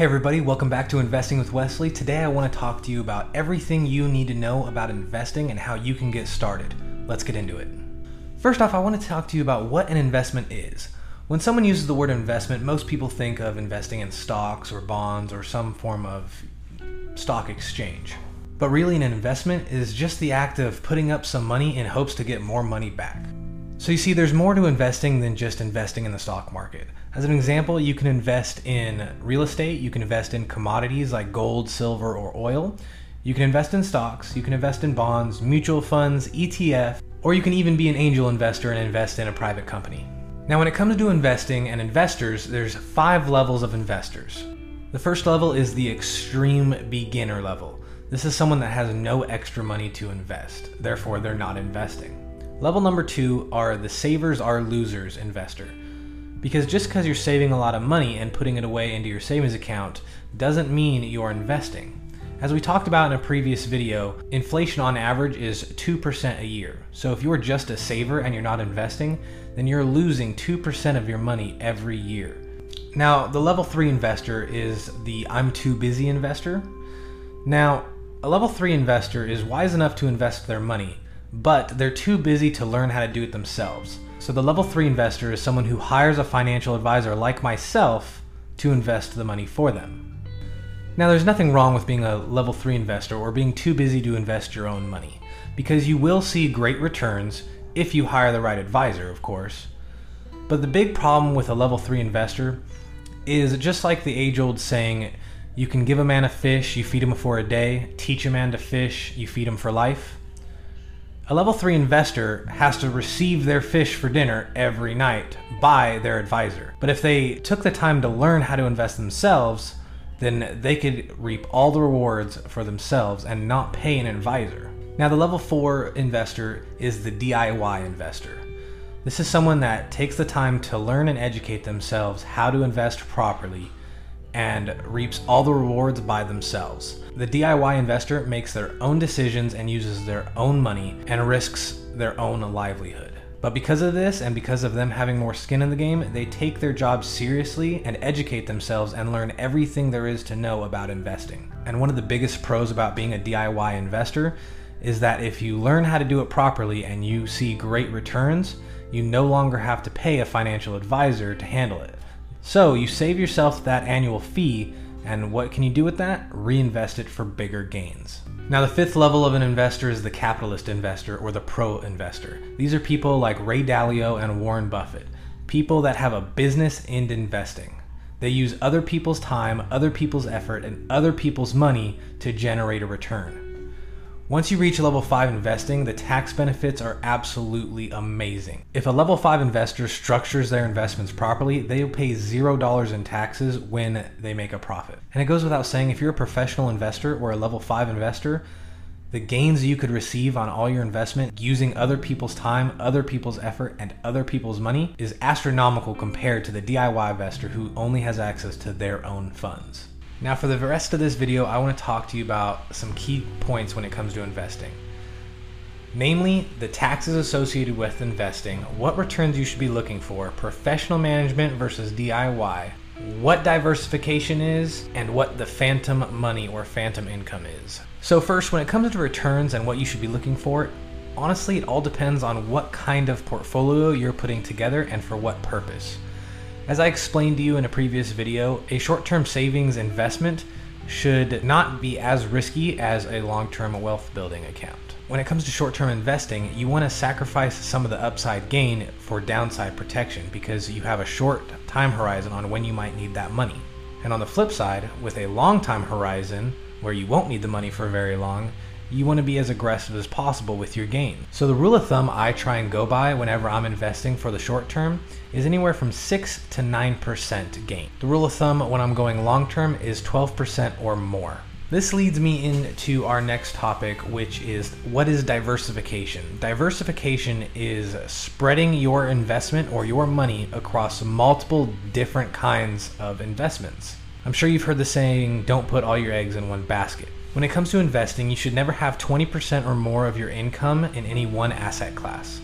Hey everybody, welcome back to Investing with Wesley. Today I want to talk to you about everything you need to know about investing and how you can get started. Let's get into it. First off, I want to talk to you about what an investment is. When someone uses the word investment, most people think of investing in stocks or bonds or some form of stock exchange. But really, an investment is just the act of putting up some money in hopes to get more money back. So you see, there's more to investing than just investing in the stock market. As an example, you can invest in real estate, you can invest in commodities like gold, silver, or oil, you can invest in stocks, you can invest in bonds, mutual funds, ETF, or you can even be an angel investor and invest in a private company. Now, when it comes to investing and investors, there's 5 levels of investors. The first level is the extreme beginner level. This is someone that has no extra money to invest, therefore they're not investing. Level number 2 are the savers are losers investor. Because just because you're saving a lot of money and putting it away into your savings account doesn't mean you're investing. As we talked about in a previous video, inflation on average is 2% a year. So if you're just a saver and you're not investing, then you're losing 2% of your money every year. Now, the level 3 investor is the I'm too busy investor. Now, a level 3 investor is wise enough to invest their money, but they're too busy to learn how to do it themselves. So the level 3 investor is someone who hires a financial advisor like myself to invest the money for them. Now, there's nothing wrong with being a level 3 investor or being too busy to invest your own money, because you will see great returns if you hire the right advisor, of course. But the big problem with a level 3 investor is just like the age-old saying, you can give a man a fish, you feed him for a day, teach a man to fish, you feed him for life. A level 3 investor has to receive their fish for dinner every night by their advisor. But if they took the time to learn how to invest themselves, then they could reap all the rewards for themselves and not pay an advisor. Now, the level 4 investor is the DIY investor. This is someone that takes the time to learn and educate themselves how to invest properly and reaps all the rewards by themselves. The DIY investor makes their own decisions and uses their own money and risks their own livelihood. But because of this and because of them having more skin in the game, they take their job seriously and educate themselves and learn everything there is to know about investing. And one of the biggest pros about being a DIY investor is that if you learn how to do it properly and you see great returns, you no longer have to pay a financial advisor to handle it. So you save yourself that annual fee, and what can you do with that? Reinvest it for bigger gains. Now, the 5th level of an investor is the capitalist investor or the pro investor. These are people like Ray Dalio and Warren Buffett, people that have a business in investing. They use other people's time, other people's effort, and other people's money to generate a return. Once you reach level 5 investing, the tax benefits are absolutely amazing. If a level 5 investor structures their investments properly, they will pay $0 in taxes when they make a profit. And it goes without saying, if you're a professional investor or a level 5 investor, the gains you could receive on all your investment using other people's time, other people's effort, and other people's money is astronomical compared to the DIY investor who only has access to their own funds. Now, for the rest of this video, I want to talk to you about some key points when it comes to investing. Namely, the taxes associated with investing, what returns you should be looking for, professional management versus DIY, what diversification is, and what the phantom money or phantom income is. So first, when it comes to returns and what you should be looking for, honestly, it all depends on what kind of portfolio you're putting together and for what purpose. As I explained to you in a previous video, a short-term savings investment should not be as risky as a long-term wealth building account. When it comes to short-term investing, you want to sacrifice some of the upside gain for downside protection because you have a short time horizon on when you might need that money. And on the flip side, with a long time horizon where you won't need the money for very long, you want to be as aggressive as possible with your gain. So the rule of thumb I try and go by whenever I'm investing for the short term is anywhere from 6 to 9% gain. The rule of thumb when I'm going long term is 12% or more. This leads me into our next topic, which is what is diversification? Diversification is spreading your investment or your money across multiple different kinds of investments. I'm sure you've heard the saying, don't put all your eggs in one basket. When it comes to investing, you should never have 20% or more of your income in any one asset class.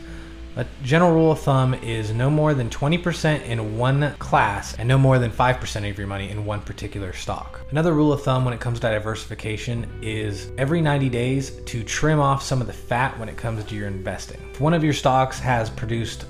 A general rule of thumb is no more than 20% in one class and no more than 5% of your money in one particular stock. Another rule of thumb when it comes to diversification is every 90 days to trim off some of the fat when it comes to your investing. If one of your stocks has produced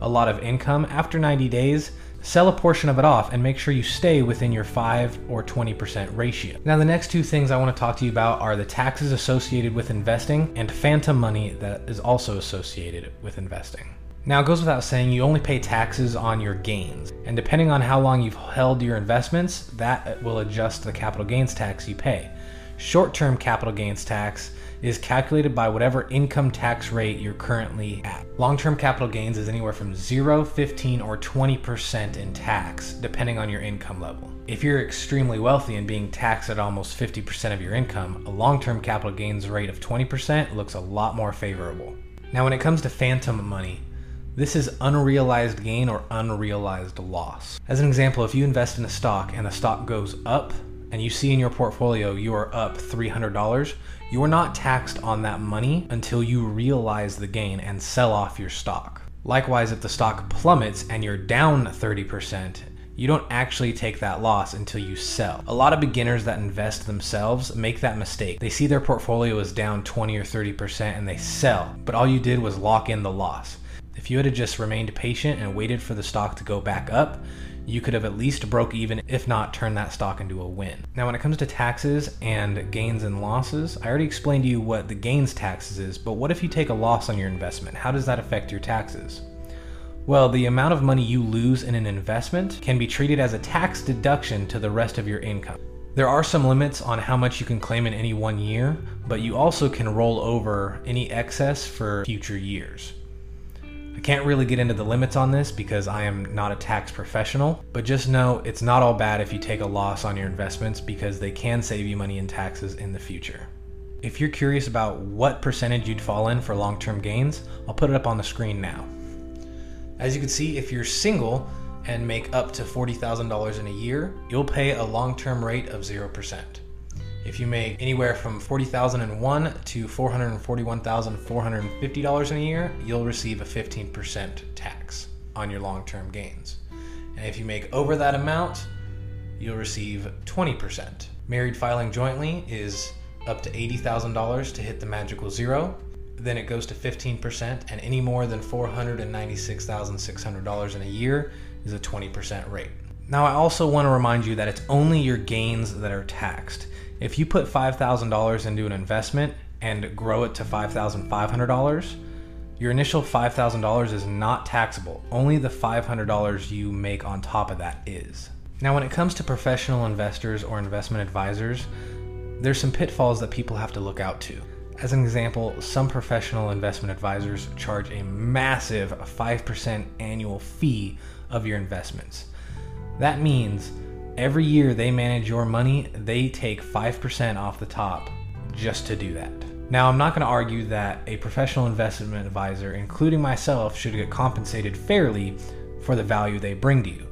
a lot of income, after 90 days, sell a portion of it off and make sure you stay within your 5 or 20% ratio. Now, the next two things I want to talk to you about are the taxes associated with investing and phantom money that is also associated with investing. Now, it goes without saying, you only pay taxes on your gains, and depending on how long you've held your investments, that will adjust the capital gains tax you pay. Short-term capital gains tax is calculated by whatever income tax rate you're currently at. Long-term capital gains is anywhere from 0, 15, or 20% in tax, depending on your income level. If you're extremely wealthy and being taxed at almost 50% of your income, a long-term capital gains rate of 20% looks a lot more favorable. Now, when it comes to phantom money, this is unrealized gain or unrealized loss. As an example, if you invest in a stock and the stock goes up, and you see in your portfolio you are up $300, you are not taxed on that money until you realize the gain and sell off your stock. Likewise, if the stock plummets and you're down 30%, you don't actually take that loss until you sell. A lot of beginners that invest themselves make that mistake. They see their portfolio is down 20 or 30% and they sell, but all you did was lock in the loss. If you had just remained patient and waited for the stock to go back up, you could have at least broke even, if not turn that stock into a win. Now, when it comes to taxes and gains and losses, I already explained to you what the gains taxes is, but what if you take a loss on your investment? How does that affect your taxes? Well, the amount of money you lose in an investment can be treated as a tax deduction to the rest of your income. There are some limits on how much you can claim in any one year, but you also can roll over any excess for future years. I can't really get into the limits on this because I am not a tax professional, but just know it's not all bad if you take a loss on your investments because they can save you money in taxes in the future. If you're curious about what percentage you'd fall in for long-term gains, I'll put it up on the screen now. As you can see, if you're single and make up to $40,000 in a year, you'll pay a long-term rate of 0%. If you make anywhere from $40,001 to $441,450 in a year, you'll receive a 15% tax on your long-term gains. And if you make over that amount, you'll receive 20%. Married filing jointly is up to $80,000 to hit the magical zero. Then it goes to 15%, and any more than $496,600 in a year is a 20% rate. Now, I also want to remind you that it's only your gains that are taxed. If you put $5,000 into an investment and grow it to $5,500, your initial $5,000 is not taxable. Only the $500 you make on top of that is. Now, when it comes to professional investors or investment advisors, there's some pitfalls that people have to look out to. As an example, some professional investment advisors charge a massive 5% annual fee of your investments. That means every year they manage your money, they take 5% off the top just to do that. Now, I'm not going to argue that a professional investment advisor, including myself, should get compensated fairly for the value they bring to you,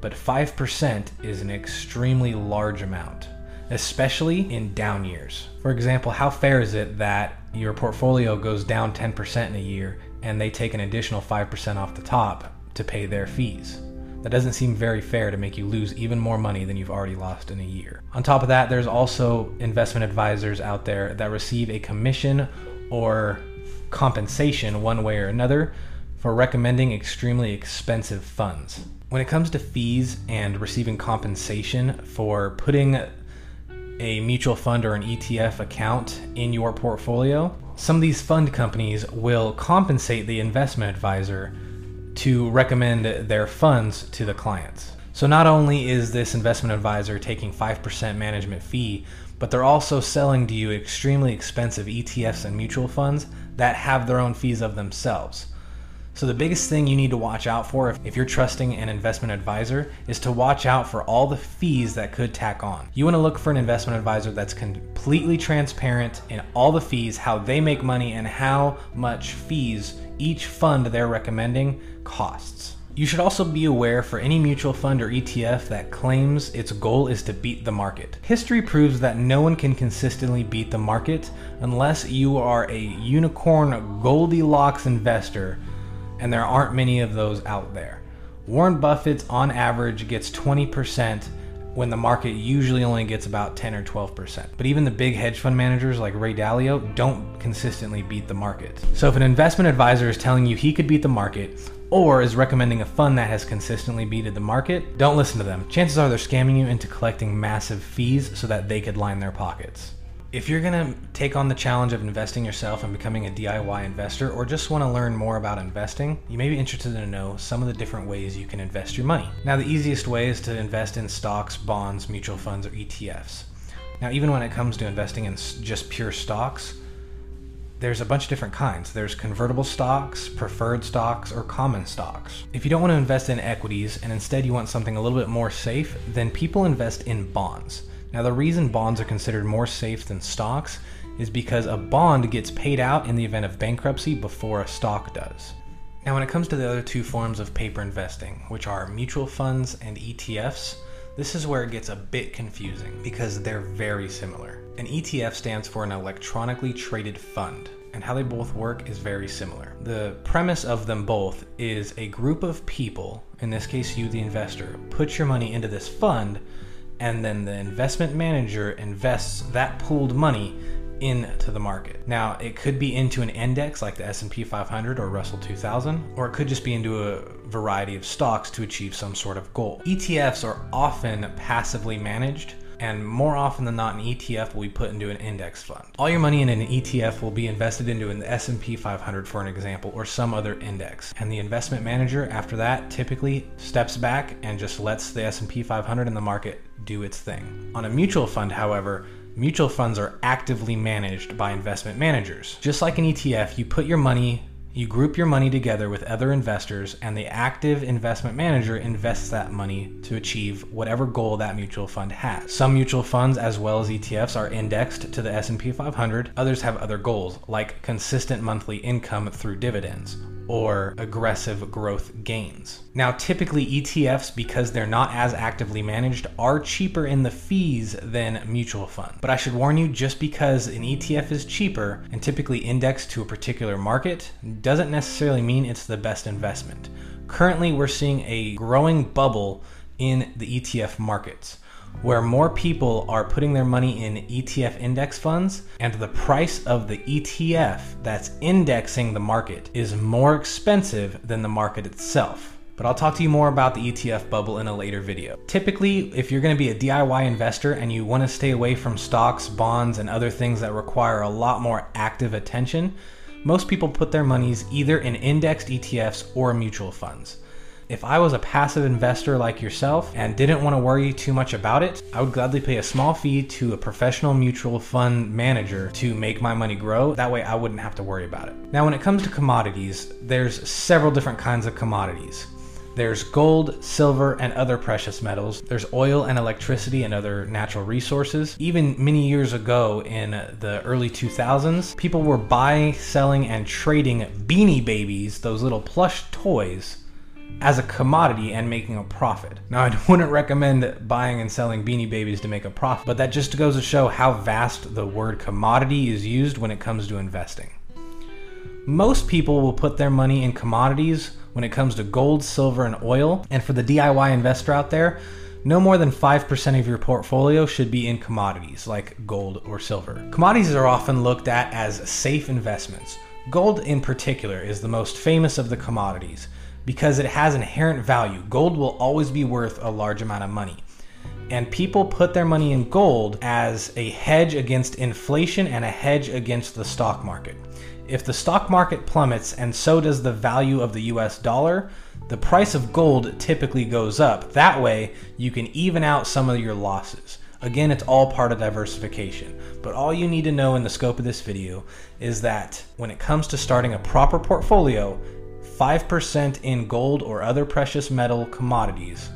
but 5% is an extremely large amount, especially in down years. For example, how fair is it that your portfolio goes down 10% in a year and they take an additional 5% off the top to pay their fees? That doesn't seem very fair to make you lose even more money than you've already lost in a year. On top of that, there's also investment advisors out there that receive a commission or compensation one way or another for recommending extremely expensive funds. When it comes to fees and receiving compensation for putting a mutual fund or an ETF account in your portfolio, some of these fund companies will compensate the investment advisor to recommend their funds to the clients. So not only is this investment advisor taking 5% management fee, but they're also selling to you extremely expensive ETFs and mutual funds that have their own fees of themselves. So the biggest thing you need to watch out for if you're trusting an investment advisor is to watch out for all the fees that could tack on. You want to look for an investment advisor that's completely transparent in all the fees, how they make money, and how much fees each fund they're recommending costs. You should also be aware for any mutual fund or ETF that claims its goal is to beat the market. History proves that no one can consistently beat the market unless you are a unicorn Goldilocks investor and there aren't many of those out there. Warren Buffett on average gets 20% when the market usually only gets about 10 or 12%. But even the big hedge fund managers like Ray Dalio don't consistently beat the market. So if an investment advisor is telling you he could beat the market, or is recommending a fund that has consistently beaten the market, don't listen to them. Chances are they're scamming you into collecting massive fees so that they could line their pockets. If you're gonna take on the challenge of investing yourself and becoming a DIY investor, or just wanna learn more about investing, you may be interested to know some of the different ways you can invest your money. Now, the easiest way is to invest in stocks, bonds, mutual funds, or ETFs. Now, even when it comes to investing in just pure stocks, there's a bunch of different kinds. There's convertible stocks, preferred stocks, or common stocks. If you don't want to invest in equities and instead you want something a little bit more safe, then people invest in bonds. Now, the reason bonds are considered more safe than stocks is because a bond gets paid out in the event of bankruptcy before a stock does. Now, when it comes to the other two forms of paper investing, which are mutual funds and ETFs, this is where it gets a bit confusing because they're very similar. An ETF stands for an electronically traded fund, and how they both work is very similar. The premise of them both is a group of people, in this case you, the investor, put your money into this fund, and then the investment manager invests that pooled money into the market. Now, it could be into an index like the S&P 500 or Russell 2000, or it could just be into a variety of stocks to achieve some sort of goal. ETFs are often passively managed, and more often than not, an ETF will be put into an index fund. All your money in an ETF will be invested into an S&P 500, for an example, or some other index. And the investment manager, after that, typically steps back and just lets the S&P 500 and the market do its thing. On a mutual fund, however, mutual funds are actively managed by investment managers. Just like an ETF, you put your money, you group your money together with other investors, and the active investment manager invests that money to achieve whatever goal that mutual fund has. Some mutual funds, as well as ETFs, are indexed to the S&P 500. Others have other goals, like consistent monthly income through dividends or aggressive growth gains. Now, typically ETFs, because they're not as actively managed, are cheaper in the fees than mutual funds. But I should warn you, just because an ETF is cheaper and typically indexed to a particular market doesn't necessarily mean it's the best investment. Currently, we're seeing a growing bubble in the ETF markets, where more people are putting their money in ETF index funds, and the price of the ETF that's indexing the market is more expensive than the market itself. But I'll talk to you more about the ETF bubble in a later video. Typically, if you're going to be a DIY investor and you want to stay away from stocks, bonds, and other things that require a lot more active attention, most people put their monies either in indexed ETFs or mutual funds. If I was a passive investor like yourself and didn't want to worry too much about it, I would gladly pay a small fee to a professional mutual fund manager to make my money grow. That way I wouldn't have to worry about it. Now, when it comes to commodities, there's several different kinds of commodities. There's gold, silver, and other precious metals. There's oil and electricity and other natural resources. Even many years ago in the early 2000s, people were buying, selling, and trading Beanie Babies, those little plush toys, as a commodity and making a profit. Now, I wouldn't recommend buying and selling Beanie Babies to make a profit, but that just goes to show how vast the word commodity is used when it comes to investing. Most people will put their money in commodities when it comes to gold, silver, and oil. And for the DIY investor out there, no more than 5% of your portfolio should be in commodities like gold or silver. Commodities are often looked at as safe investments. Gold in particular is the most famous of the commodities, because it has inherent value. Gold will always be worth a large amount of money. And people put their money in gold as a hedge against inflation and a hedge against the stock market. If the stock market plummets, and so does the value of the US dollar, the price of gold typically goes up. That way, you can even out some of your losses. Again, it's all part of diversification, but all you need to know in the scope of this video is that when it comes to starting a proper portfolio, 5% in gold or other precious metal commodities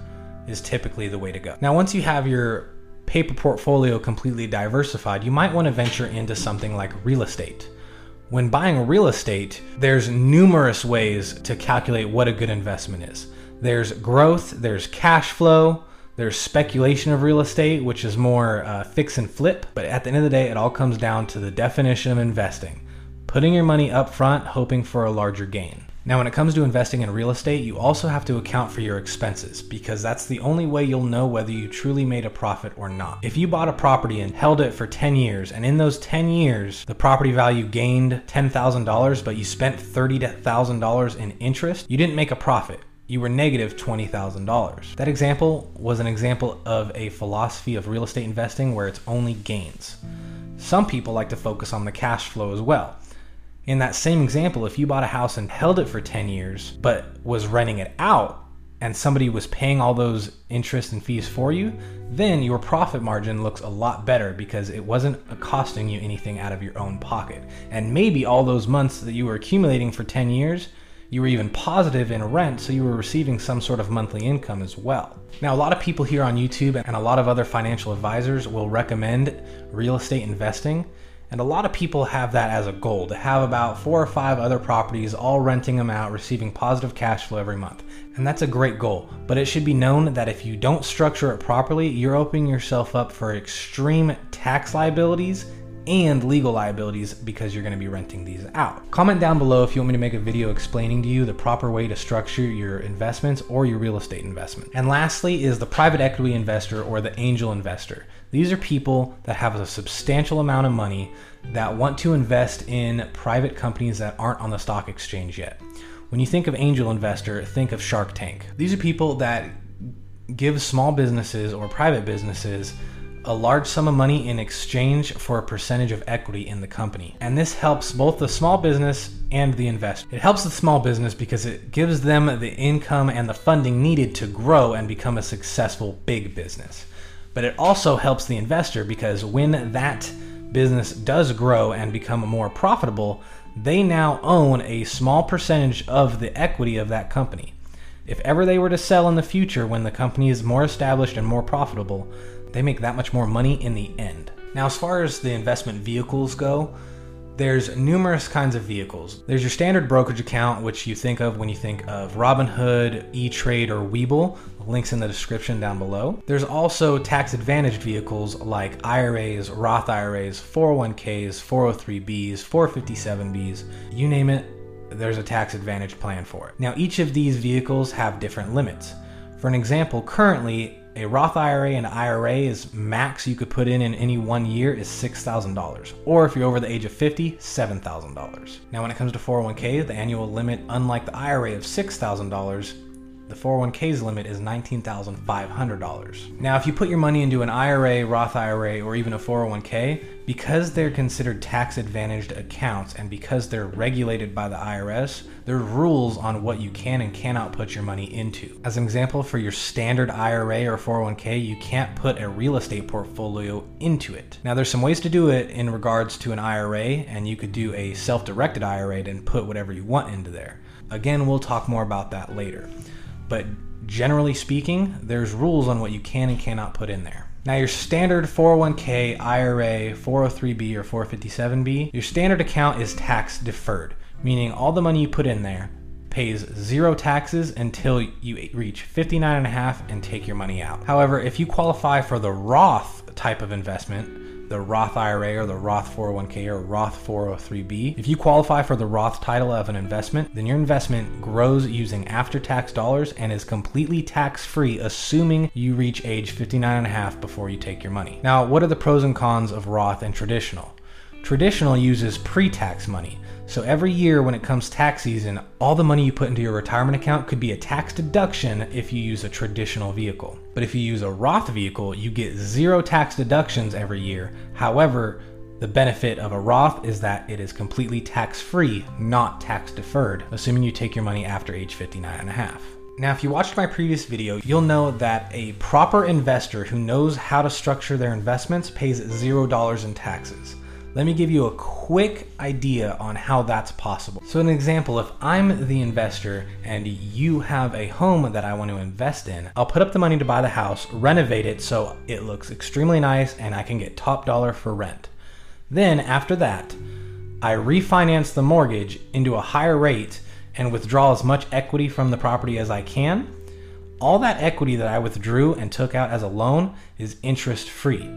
is typically the way to go. Now, once you have your paper portfolio completely diversified, you might want to venture into something like real estate. When buying real estate, there's numerous ways to calculate what a good investment is. There's growth, there's cash flow, there's speculation of real estate, which is more fix and flip. But at the end of the day, it all comes down to the definition of investing, putting your money up front, hoping for a larger gain. Now, when it comes to investing in real estate, you also have to account for your expenses, because that's the only way you'll know whether you truly made a profit or not. If you bought a property and held it for 10 years, and in those 10 years, the property value gained $10,000, but you spent $30,000 in interest, you didn't make a profit. You were negative $20,000. That example was an example of a philosophy of real estate investing where it's only gains. Some people like to focus on the cash flow as well. In that same example, if you bought a house and held it for 10 years, but was renting it out and somebody was paying all those interest and fees for you, then your profit margin looks a lot better because it wasn't costing you anything out of your own pocket. And maybe all those months that you were accumulating for 10 years, you were even positive in rent, so you were receiving some sort of monthly income as well. Now, a lot of people here on YouTube and a lot of other financial advisors will recommend real estate investing, and a lot of people have that as a goal, to have about 4 or 5 other properties, all renting them out, receiving positive cash flow every month. And that's a great goal, but it should be known that if you don't structure it properly, you're opening yourself up for extreme tax liabilities and legal liabilities because you're gonna be renting these out. Comment down below if you want me to make a video explaining to you the proper way to structure your investments or your real estate investment. And lastly is the private equity investor or the angel investor. These are people that have a substantial amount of money that want to invest in private companies that aren't on the stock exchange yet. When you think of angel investor, think of Shark Tank. These are people that give small businesses or private businesses a large sum of money in exchange for a percentage of equity in the company. And this helps both the small business and the investor. It helps the small business because it gives them the income and the funding needed to grow and become a successful big business. But it also helps the investor because when that business does grow and become more profitable, they now own a small percentage of the equity of that company. If ever they were to sell in the future when the company is more established and more profitable, they make that much more money in the end. Now, as far as the investment vehicles go, there's numerous kinds of vehicles. There's your standard brokerage account, which you think of when you think of Robinhood, E-Trade, or Webull. Links in the description down below. There's also tax-advantaged vehicles like IRAs, Roth IRAs, 401ks, 403bs, 457bs, you name it, there's a tax-advantaged plan for it. Now, each of these vehicles have different limits. For an example, currently, a Roth IRA and IRA is max you could put in any 1 year is $6,000. Or if you're over the age of 50, $7,000. Now, when it comes to 401k, the annual limit, unlike the IRA of $6,000, the 401k's limit is $19,500. Now, if you put your money into an IRA, Roth IRA, or even a 401k, because they're considered tax-advantaged accounts and because they're regulated by the IRS, there are rules on what you can and cannot put your money into. As an example, for your standard IRA or 401k, you can't put a real estate portfolio into it. Now, there's some ways to do it in regards to an IRA, and you could do a self-directed IRA and put whatever you want into there. Again, we'll talk more about that later. But generally speaking, there's rules on what you can and cannot put in there. Now, your standard 401k, IRA, 403b, or 457b, your standard account is tax deferred, meaning all the money you put in there pays zero taxes until you reach 59.5 and take your money out. However, if you qualify for the Roth type of investment, the Roth IRA or the Roth 401k or Roth 403b, if you qualify for the Roth title of an investment, then your investment grows using after-tax dollars and is completely tax-free, assuming you reach age 59.5 before you take your money. Now, what are the pros and cons of Roth and traditional? Traditional uses pre-tax money. So every year when it comes tax season, all the money you put into your retirement account could be a tax deduction if you use a traditional vehicle. But if you use a Roth vehicle, you get zero tax deductions every year. However, the benefit of a Roth is that it is completely tax-free, not tax-deferred, assuming you take your money after age 59.5. Now, if you watched my previous video, you'll know that a proper investor who knows how to structure their investments pays $0 in taxes. Let me give you a quick idea on how that's possible. So an example, if I'm the investor and you have a home that I want to invest in, I'll put up the money to buy the house, renovate it so it looks extremely nice and I can get top dollar for rent. Then after that, I refinance the mortgage into a higher rate and withdraw as much equity from the property as I can. All that equity that I withdrew and took out as a loan is interest free.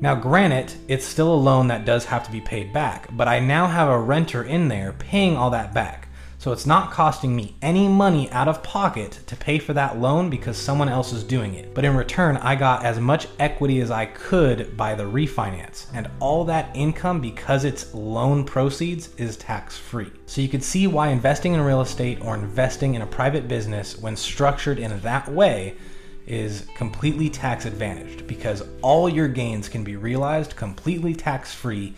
Now, granted, it's still a loan that does have to be paid back, but I now have a renter in there paying all that back. So it's not costing me any money out of pocket to pay for that loan because someone else is doing it. But in return, I got as much equity as I could by the refinance. And all that income, because it's loan proceeds, is tax-free. So you can see why investing in real estate or investing in a private business when structured in that way is completely tax advantaged, because all your gains can be realized completely tax-free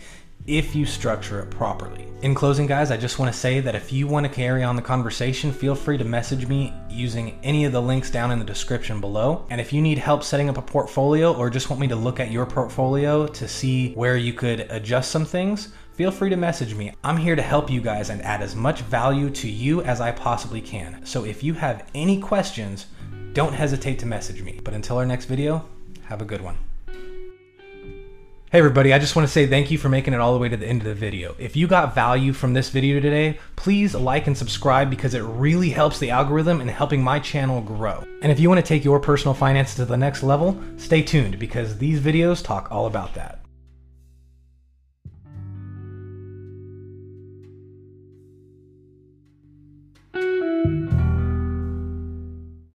if you structure it properly. In closing, guys, I just want to say that if you want to carry on the conversation, feel free to message me using any of the links down in the description below. And if you need help setting up a portfolio or just want me to look at your portfolio to see where you could adjust some things, feel free to message me. I'm here to help you guys and add as much value to you as I possibly can. So if you have any questions, don't hesitate to message me. But until our next video, have a good one. Hey everybody, I just want to say thank you for making it all the way to the end of the video. If you got value from this video today, please like and subscribe because it really helps the algorithm in helping my channel grow. And if you want to take your personal finance to the next level, stay tuned because these videos talk all about that.